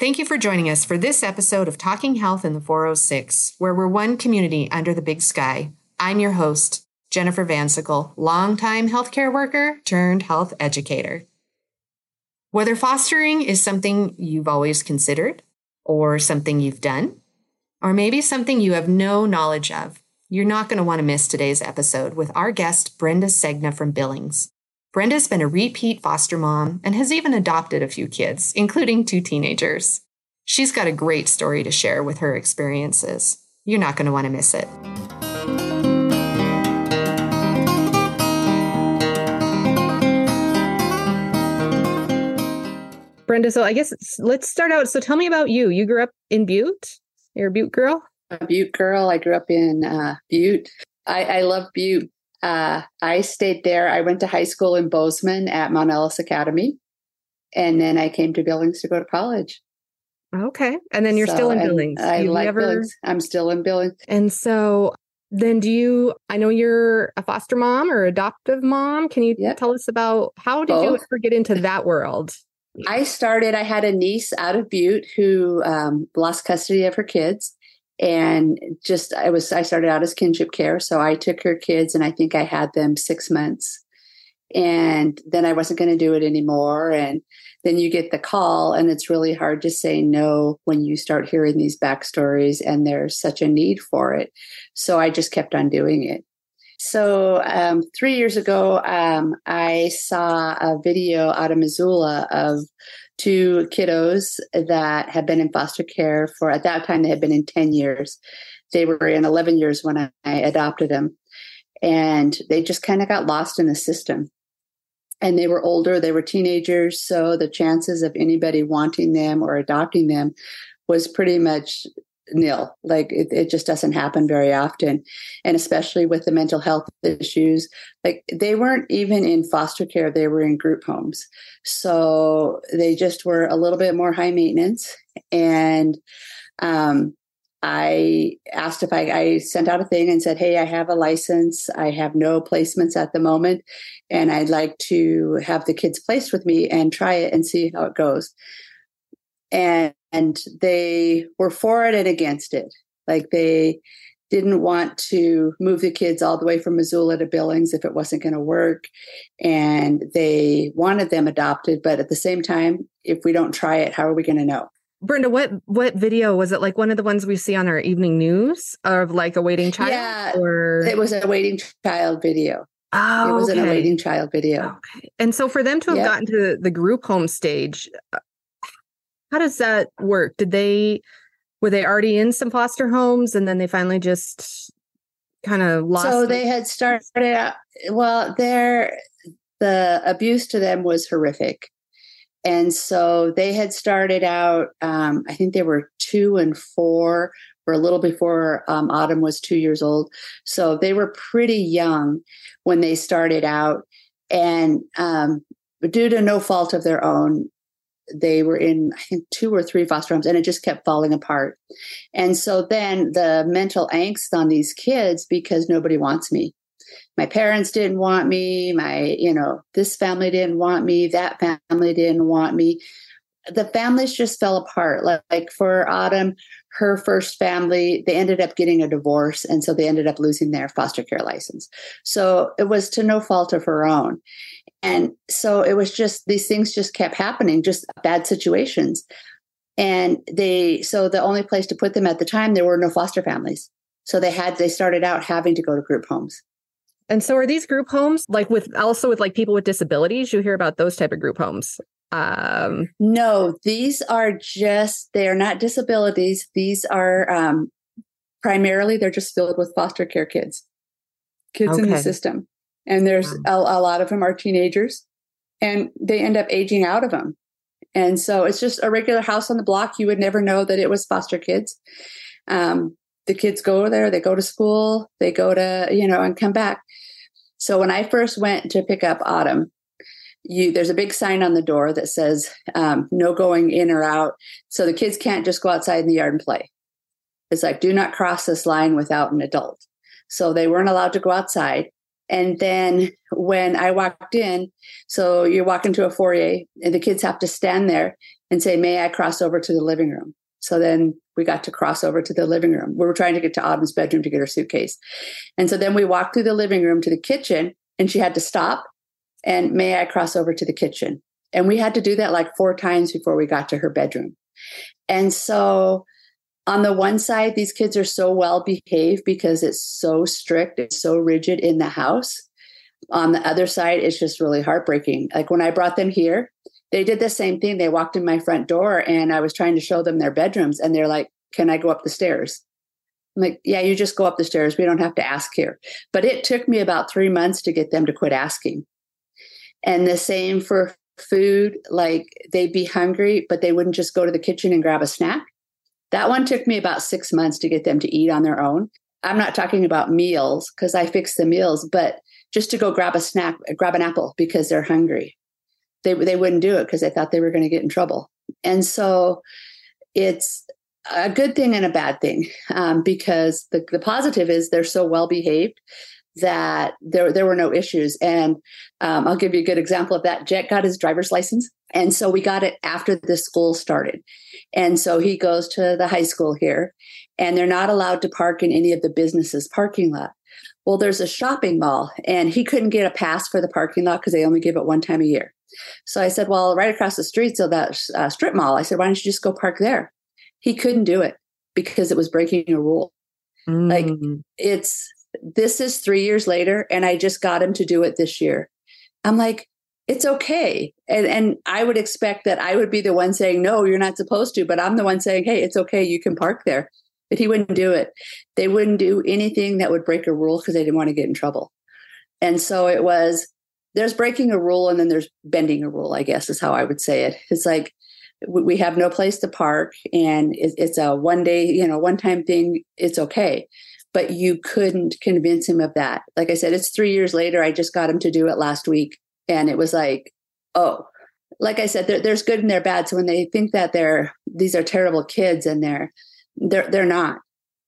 Thank you for joining us for this episode of Talking Health in the 406, where we're one community under the big sky. I'm your host, Jennifer Vansicle, longtime healthcare worker turned health educator. Whether fostering is something you've always considered, or something you've done, or maybe something you have no knowledge of, you're not going to want to miss today's episode with our guest, Brenda Segna from Billings. Brenda's been a repeat foster mom and has even adopted a few kids, including 2 teenagers. She's got a great story to share with her experiences. You're not going to want to miss it. Brenda, so I guess let's start out. So tell me about you. You grew up in Butte? You're a Butte girl? A Butte girl. I grew up in Butte. I love Butte. I stayed there. I went to high school in Bozeman at Mount Ellis Academy. And then I came to Billings to go to college. Okay. And then you're still in Billings. Billings. I'm still in Billings. And so then I know you're a foster mom or adoptive mom. Can you tell us about how did you ever get into that world? I had a niece out of Butte who lost custody of her kids. And I started out as kinship care. So I took her kids and I think I had them 6 months, and then I wasn't going to do it anymore. And then you get the call, and it's really hard to say no when you start hearing these backstories and there's such a need for it. So I just kept on doing it. So 3 years ago, I saw a video out of Missoula of 2 kiddos that had been in foster care for, at that time, they had been in 10 years. They were in 11 years when I adopted them. And they just kind of got lost in the system. And they were older, they were teenagers. So the chances of anybody wanting them or adopting them was pretty much nil. Like it just doesn't happen very often. And especially with the mental health issues, like they weren't even in foster care, they were in group homes. So they just were a little bit more high maintenance. And I asked if I sent out a thing and said, hey, I have a license. I have no placements at the moment. And I'd like to have the kids placed with me and try it and see how it goes. And they were for it and against it. Like they didn't want to move the kids all the way from Missoula to Billings if it wasn't going to work. And they wanted them adopted. But at the same time, if we don't try it, how are we going to know? Brenda, what video was it? Like one of the ones we see on our evening news of like a waiting child? Yeah, it was a waiting child video. Oh, it was an awaiting child video. Okay. And so for them to have gotten to the group home stage, how does that work? Were they already in some foster homes and then they finally just kind of lost? So they had started out, well, the abuse to them was horrific. And so they had started out, I think they were 2 and 4, or a little before Autumn was 2 years old. So they were pretty young when they started out. And due to no fault of their own, they were in, I think, 2 or 3 foster homes, and it just kept falling apart. And so then the mental angst on these kids, because nobody wants me. My parents didn't want me. This family didn't want me. That family didn't want me. The families just fell apart. Like for Autumn, her first family, they ended up getting a divorce. And so they ended up losing their foster care license. So it was to no fault of her own. And so it was just, these things just kept happening, just bad situations. And so the only place to put them at the time, there were no foster families. So they started out having to go to group homes. And so are these group homes like also with like people with disabilities? You hear about those type of group homes. No, these are they are not disabilities. These are primarily, they're just filled with foster care kids in the system. And there's a lot of them are teenagers, and they end up aging out of them. And so it's just a regular house on the block. You would never know that it was foster kids. The kids go there, they go to school, they go to, and come back. So when I first went to pick up Autumn, there's a big sign on the door that says no going in or out. So the kids can't just go outside in the yard and play. It's like, do not cross this line without an adult. So they weren't allowed to go outside. And then when I walked in, so you walk into a foyer and the kids have to stand there and say, may I cross over to the living room? So then we got to cross over to the living room. We were trying to get to Autumn's bedroom to get her suitcase. And so then we walked through the living room to the kitchen, and she had to stop and may I cross over to the kitchen? And we had to do that like 4 times before we got to her bedroom. And so on the one side, these kids are so well behaved because it's so strict, it's so rigid in the house. On the other side, it's just really heartbreaking. Like when I brought them here, they did the same thing. They walked in my front door and I was trying to show them their bedrooms. And they're like, can I go up the stairs? I'm like, yeah, you just go up the stairs. We don't have to ask here. But it took me about 3 months to get them to quit asking. And the same for food, like they'd be hungry, but they wouldn't just go to the kitchen and grab a snack. That one took me about 6 months to get them to eat on their own. I'm not talking about meals because I fix the meals, but just to go grab a snack, grab an apple because they're hungry. They wouldn't do it because they thought they were going to get in trouble. And so it's a good thing and a bad thing because the positive is they're so well behaved that there were no issues. And I'll give you a good example of that. Jack got his driver's license. And so we got it after the school started. And so he goes to the high school here, and they're not allowed to park in any of the businesses' parking lot. Well, there's a shopping mall, and he couldn't get a pass for the parking lot because they only give it one time a year. So I said, well, right across the street, so that strip mall, I said, why don't you just go park there? He couldn't do it because it was breaking a rule. Mm. Like this is 3 years later, and I just got him to do it this year. I'm like, it's okay. And I would expect that I would be the one saying, no, you're not supposed to, but I'm the one saying, hey, it's okay. You can park there. But he wouldn't do it. They wouldn't do anything that would break a rule because they didn't want to get in trouble. And so it was, there's breaking a rule and then there's bending a rule, I guess is how I would say it. It's like, we have no place to park and it's a one day, one time thing. It's okay. But you couldn't convince him of that. Like I said, it's 3 years later. I just got him to do it last week. And it was like, oh, like I said, there's good and they're bad. So when they think that these are terrible kids and they're not,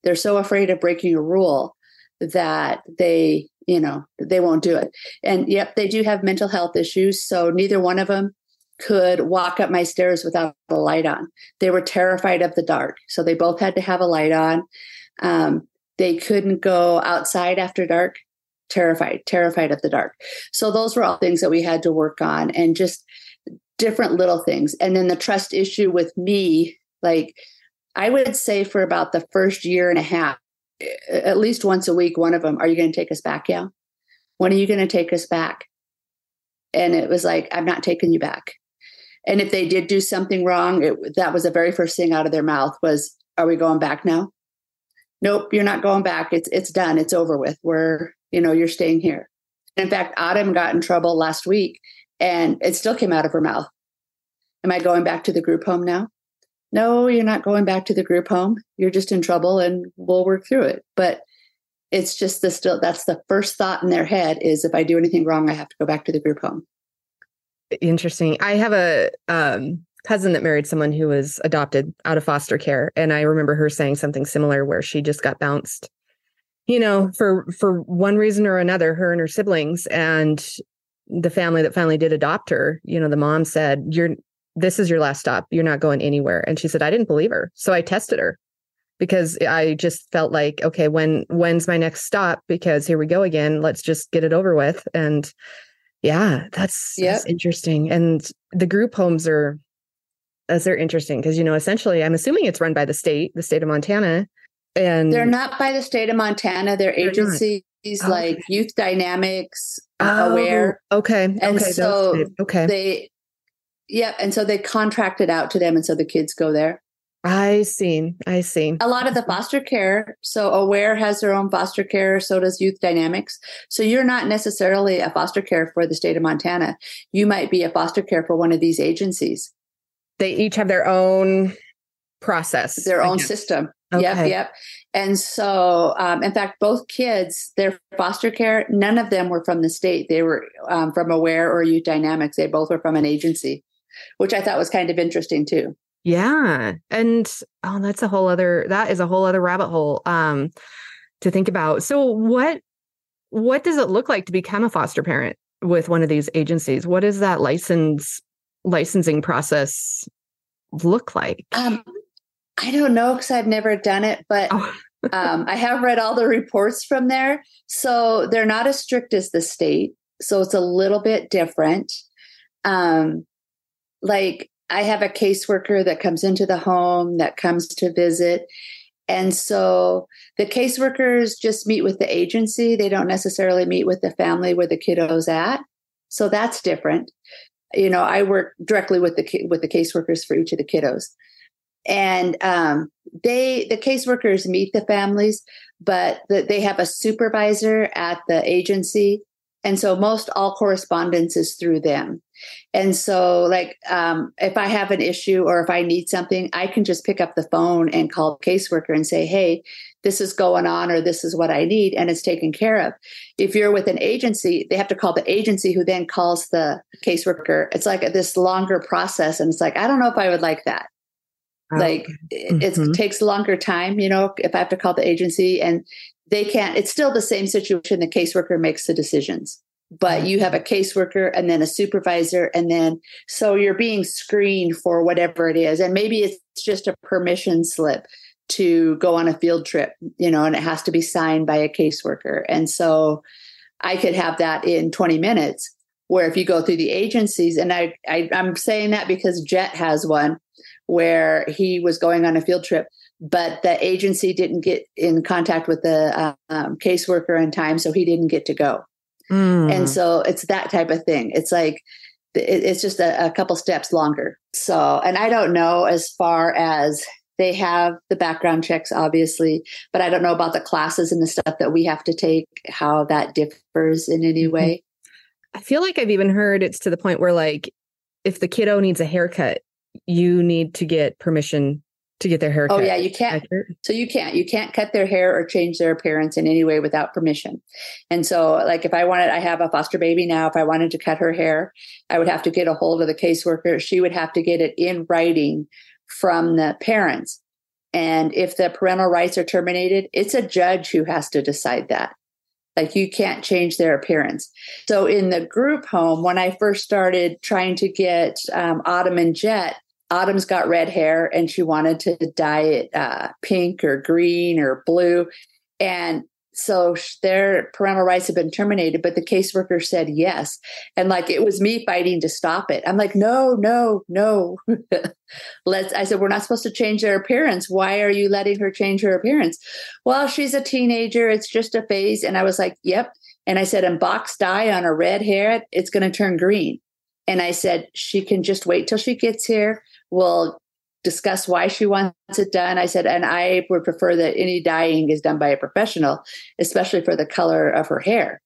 they're so afraid of breaking a rule that they won't do it. And yep, they do have mental health issues. So neither one of them could walk up my stairs without a light on. They were terrified of the dark. So they both had to have a light on. They couldn't go outside after dark. Terrified of the dark. So those were all things that we had to work on and just different little things. And then the trust issue with me, like I would say for about the first year and a half, at least once a week, one of them, are you going to take us back? Yeah. When are you going to take us back? And it was like, I'm not taking you back. And if they did do something wrong, that was the very first thing out of their mouth was, are we going back now? Nope, you're not going back. It's done. It's over with. You're staying here. In fact, Autumn got in trouble last week and it still came out of her mouth. Am I going back to the group home now? No, you're not going back to the group home. You're just in trouble and we'll work through it. But it's just that's the first thought in their head is if I do anything wrong, I have to go back to the group home. Interesting. I have a cousin that married someone who was adopted out of foster care. And I remember her saying something similar where she just got bounced. For one reason or another, her and her siblings and the family that finally did adopt her, the mom said, this is your last stop. You're not going anywhere. And she said, I didn't believe her. So I tested her because I just felt like, okay, when's my next stop? Because here we go again. Let's just get it over with. And yeah, that's interesting. And the group homes are interesting because, essentially, I'm assuming it's run by the state of Montana. And they're not by the state of Montana. They're agencies like Youth Dynamics, Aware. Okay. And so they contract it out to them. And so the kids go there. I see. A lot of the foster care. So Aware has their own foster care. So does Youth Dynamics. So you're not necessarily a foster care for the state of Montana. You might be a foster care for one of these agencies. They each have their own process. Their own system. Okay. Yep. And so, in fact, both kids, their foster care, none of them were from the state. They were from Aware or Youth Dynamics. They both were from an agency, which I thought was kind of interesting too. Yeah. And that's a whole other rabbit hole to think about. So what does it look like to become a foster parent with one of these agencies? What is that licensing process look like? I don't know, because I've never done it, but I have read all the reports from there. So they're not as strict as the state. So it's a little bit different. Like I have a caseworker that comes into the home, that comes to visit. And so the caseworkers just meet with the agency. They don't necessarily meet with the family where the kiddo's at. So that's different. You know, I work directly with the caseworkers for each of the kiddos. And the caseworkers meet the families, but they have a supervisor at the agency. And so most all correspondence is through them. And so like, if I have an issue or if I need something, I can just pick up the phone and call the caseworker and say, hey, this is going on, or this is what I need. And it's taken care of. If you're with an agency, they have to call the agency, who then calls the caseworker. It's like this longer process. And it's like, I don't know if I would like that. Like it takes longer time, you know, if I have to call the agency and they can't, it's still the same situation. The caseworker makes the decisions, but you have a caseworker and then a supervisor. And then, so you're being screened for whatever it is. And maybe it's just a permission slip to go on a field trip, you know, and it has to be signed by a caseworker. And so I could have that in 20 minutes, where if you go through the agencies, and I'm saying that because Jet has one where he was going on a field trip, but the agency didn't get in contact with the caseworker in time, so he didn't get to go. And so it's that type of thing. It's like, it's just a couple steps longer. So, and I don't know as far as they have the background checks, obviously, but I don't know about the classes and the stuff that we have to take, how that differs in any way. I feel like I've even heard it's to the point where, like, if the kiddo needs a haircut, you need to get permission to get their hair cut. Oh yeah, you can't. So you can't cut their hair or change their appearance in any way without permission. And so, like, if I wanted, I have a foster baby now, if I wanted to cut her hair, I would have to get a hold of the caseworker. She would have to get it in writing from the parents. And if the parental rights are terminated, it's a judge who has to decide that. Like, you can't change their appearance. So in the group home, when I first started trying to get Autumn and Jet, Autumn's got red hair and she wanted to dye it pink or green or blue. And so their parental rights have been terminated, but the caseworker said yes. And like, it was me fighting to stop it. I'm like, no. I said, we're not supposed to change their appearance. Why are you letting her change her appearance? Well, she's a teenager. It's just a phase. And I was like, yep. And I said, and box dye on her red hair, it's going to turn green. And I said, she can just wait till she gets here. We'll discuss why she wants it done. I said, and I would prefer that any dyeing is done by a professional, especially for the color of her hair.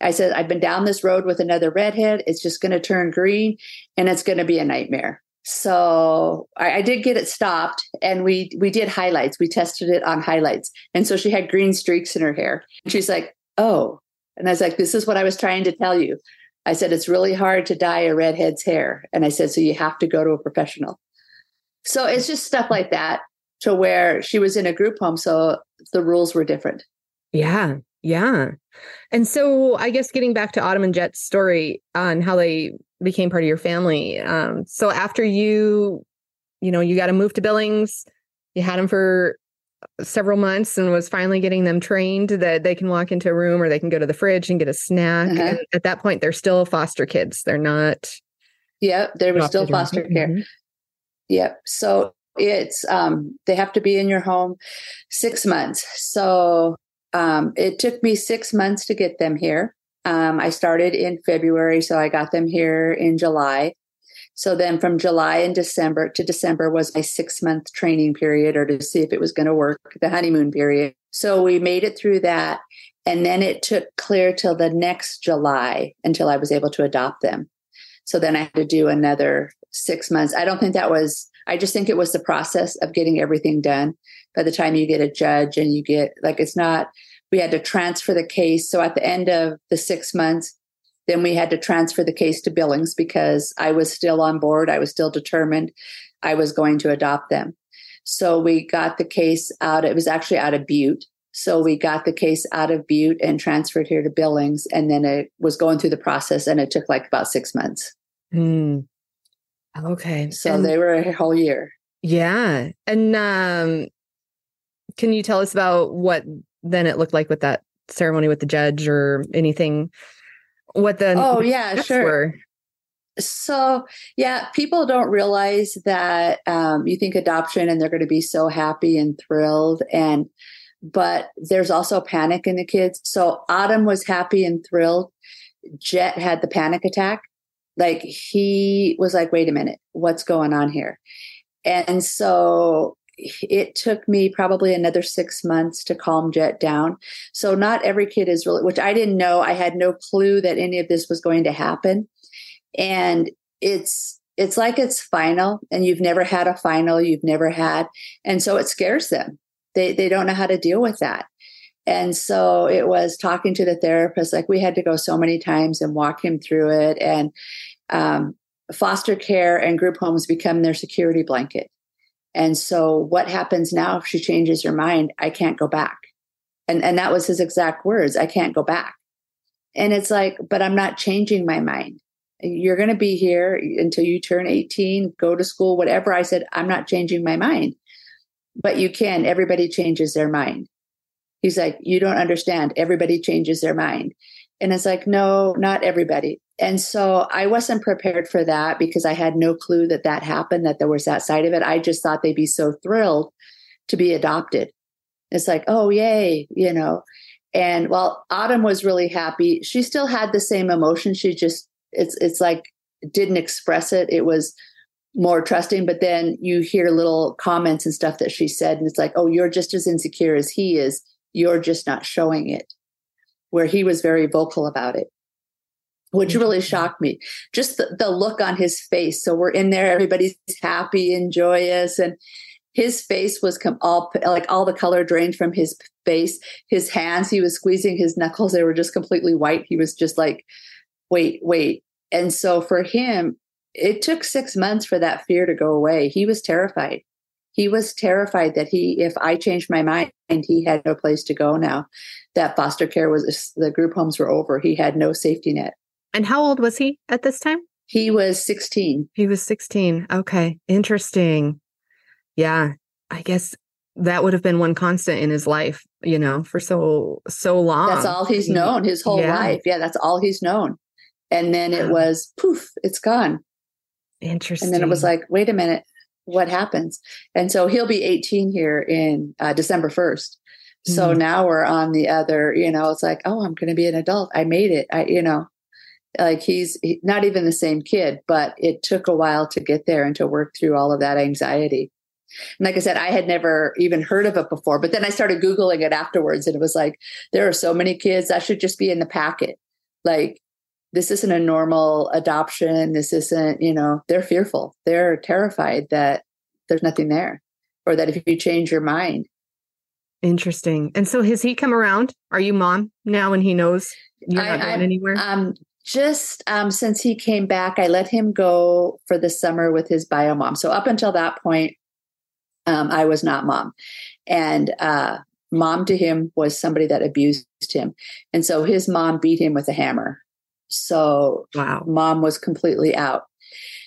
I said, I've been down this road with another redhead. It's just going to turn green and it's going to be a nightmare. So I did get it stopped, and we did highlights. We tested it on highlights. And so she had green streaks in her hair. And she's like, oh. And I was like, this is what I was trying to tell you. I said, it's really hard to dye a redhead's hair. And I said, so you have to go to a professional. So it's just stuff like that, to where she was in a group home, so the rules were different. Yeah. Yeah. And so I guess getting back to Autumn and Jet's story on how they became part of your family. So after you got to move to Billings, you had them for several months and was finally getting them trained that they can walk into a room or they can go to the fridge and get a snack. Uh-huh. And at that point, they're still foster kids. They're not. Yeah, they were still foster care. Mm-hmm. Yep. So it's, they have to be in your home 6 months. So, it took me 6 months to get them here. I started in February, so I got them here in July. So then from July and December was my 6 month training period, or to see if it was going to work, the honeymoon period. So we made it through that. And then it took clear till the next July until I was able to adopt them. So then I had to do another 6 months. I don't think that was, I just think it was the process of getting everything done. By the time you get a judge and you get, like, it's not, we had to transfer the case. So at the end of the 6 months, then we had to transfer the case to Billings because I was still on board. I was still determined I was going to adopt them. So we got the case out. It was actually out of Butte. So we got the case out of Butte and transferred here to Billings. And then it was going through the process, and it took like about 6 months. Okay. So they were a whole year. Yeah. And can you tell us about what then it looked like with that ceremony with the judge or anything? What the steps were? So, yeah, people don't realize that you think adoption and they're going to be so happy and thrilled. But there's also panic in the kids. So Autumn was happy and thrilled. Jet had the panic attack. Like he was like, wait a minute, what's going on here? And so it took me probably another 6 months to calm Jet down. So not every kid is really, which I didn't know. I had no clue that any of this was going to happen. And it's like it's final and you've never had a final you've never had. And so it scares them. They don't know how to deal with that. And so it was talking to the therapist, like we had to go so many times and walk him through it. And foster care and group homes become their security blanket. And so what happens now if she changes her mind? I can't go back. And that was his exact words. I can't go back. And it's like, but I'm not changing my mind. You're going to be here until you turn 18, go to school, whatever. I said, I'm not changing my mind. But you can. Everybody changes their mind. He's like, you don't understand. Everybody changes their mind. And it's like, no, not everybody. And so I wasn't prepared for that because I had no clue that that happened, that there was that side of it. I just thought they'd be so thrilled to be adopted. It's like, oh, yay, you know. And while Autumn was really happy, she still had the same emotion. She just, it's like, didn't express it. It was more trusting, but then you hear little comments and stuff that she said. And it's like, oh, you're just as insecure as he is. You're just not showing it, where he was very vocal about it, which really shocked me. Just the look on his face. So we're in there, everybody's happy and joyous. And his face was all the color drained from his face, his hands, he was squeezing his knuckles. They were just completely white. He was just like, wait. And so for him, it took 6 months for that fear to go away. He was terrified. He was terrified that if I changed my mind, he had no place to go now, that foster care the group homes were over. He had no safety net. And how old was he at this time? He was 16. Okay. Interesting. Yeah. I guess that would have been one constant in his life, you know, for so long. That's all he's known his whole life. Yeah. That's all he's known. And then it was poof, it's gone. Interesting. And then it was like, wait a minute. What happens? And so he'll be 18 here in December 1st. So now we're on the other, you know, it's like, oh, I'm going to be an adult. I made it. He's not even the same kid, but it took a while to get there and to work through all of that anxiety. And like I said, I had never even heard of it before, but then I started Googling it afterwards. And it was like, there are so many kids that should just be in the packet. Like, this isn't a normal adoption. This isn't, you know, they're fearful. They're terrified that there's nothing there or that if you change your mind. Interesting. And so has he come around? Are you mom now and he knows you're not going anywhere? Since he came back, I let him go for the summer with his bio mom. So up until that point, I was not mom. And mom to him was somebody that abused him. And so his mom beat him with a hammer. So wow. Mom was completely out.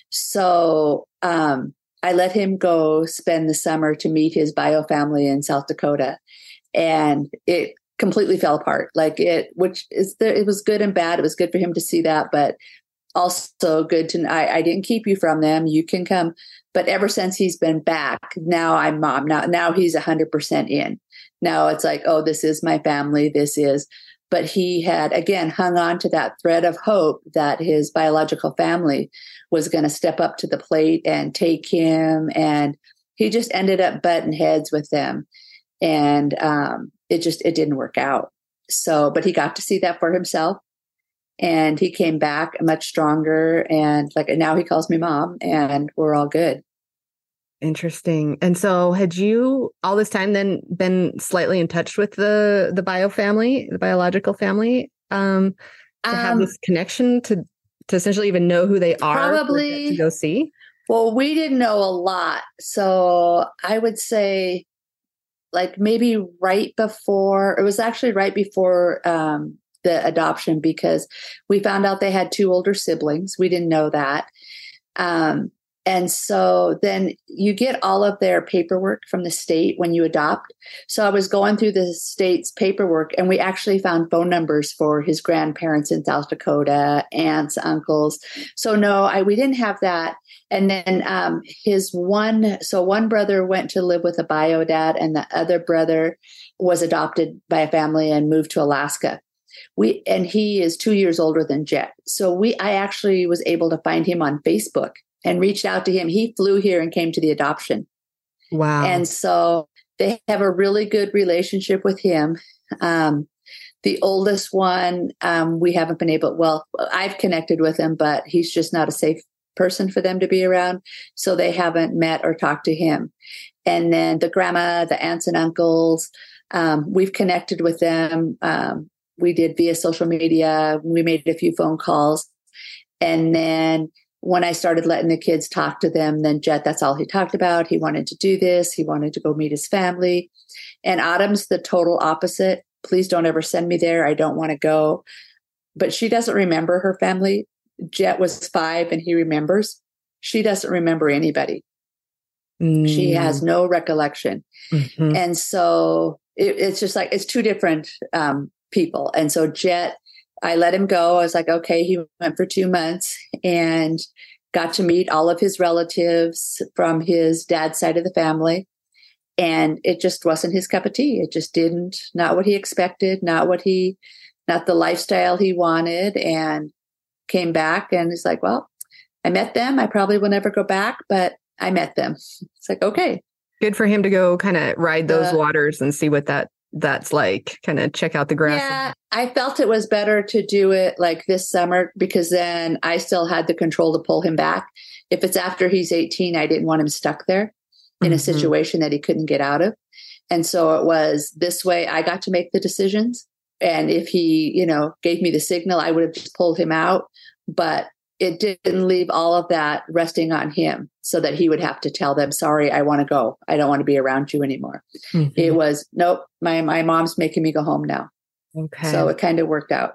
So I let him go spend the summer to meet his bio family in South Dakota. And it completely fell apart. It was good and bad. It was good for him to see that, but also good to know I didn't keep you from them. You can come. But ever since he's been back, now I'm mom. Now he's 100% in. Now it's like, oh, this is my family. But he had, again, hung on to that thread of hope that his biological family was going to step up to the plate and take him. And he just ended up butting heads with them. And it didn't work out. So, but he got to see that for himself. And he came back much stronger. And now he calls me mom and we're all good. Interesting. And so had you all this time then been slightly in touch with the bio family, the biological family, to have this connection to essentially even know who they are? Probably. To go see? Well, we didn't know a lot. So I would say maybe right before the adoption, because we found out they had two older siblings. We didn't know that. And so then you get all of their paperwork from the state when you adopt. So I was going through the state's paperwork, and we actually found phone numbers for his grandparents in South Dakota, aunts, uncles. So no, we didn't have that. And then one brother went to live with a bio dad, and the other brother was adopted by a family and moved to Alaska. And he is 2 years older than Jet. So I actually was able to find him on Facebook and reached out to him. He flew here and came to the adoption. Wow. And so they have a really good relationship with him. The oldest one, we haven't been able, well, I've connected with him, but he's just not a safe person for them to be around. So they haven't met or talked to him. And then the grandma, the aunts and uncles, we've connected with them. We did via social media. We made a few phone calls. And then when I started letting the kids talk to them, then Jet, that's all he talked about. He wanted to do this. He wanted to go meet his family. And Autumn's the total opposite. Please don't ever send me there. I don't want to go. But she doesn't remember her family. Jet was 5 and he remembers. She doesn't remember anybody. Mm. She has no recollection. Mm-hmm. And so it's just like, it's two different people. And so Jet, I let him go. I was like, okay, he went for 2 months and got to meet all of his relatives from his dad's side of the family. And it just wasn't his cup of tea. It just didn't, not what he expected, not the lifestyle he wanted, and came back and he's like, well, I met them. I probably will never go back, but I met them. It's like, okay. Good for him to go kind of ride those waters and see what that's like, kind of check out the grass. Yeah, I felt it was better to do it like this summer, because then I still had the control to pull him back. If it's after he's 18, I didn't want him stuck there in a situation that he couldn't get out of. And so it was this way. I got to make the decisions. And if he, gave me the signal, I would have just pulled him out. But it didn't leave all of that resting on him so that he would have to tell them, sorry, I want to go. I don't want to be around you anymore. Mm-hmm. It was, nope, my mom's making me go home now. Okay. So it kind of worked out.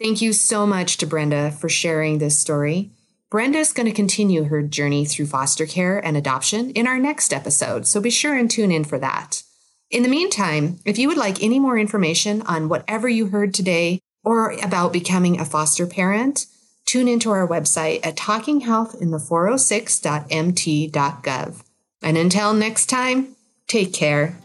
Thank you so much to Brenda for sharing this story. Brenda's going to continue her journey through foster care and adoption in our next episode. So be sure and tune in for that. In the meantime, if you would like any more information on whatever you heard today or about becoming a foster parent, tune into our website at talkinghealthinthe406.mt.gov. And until next time, take care.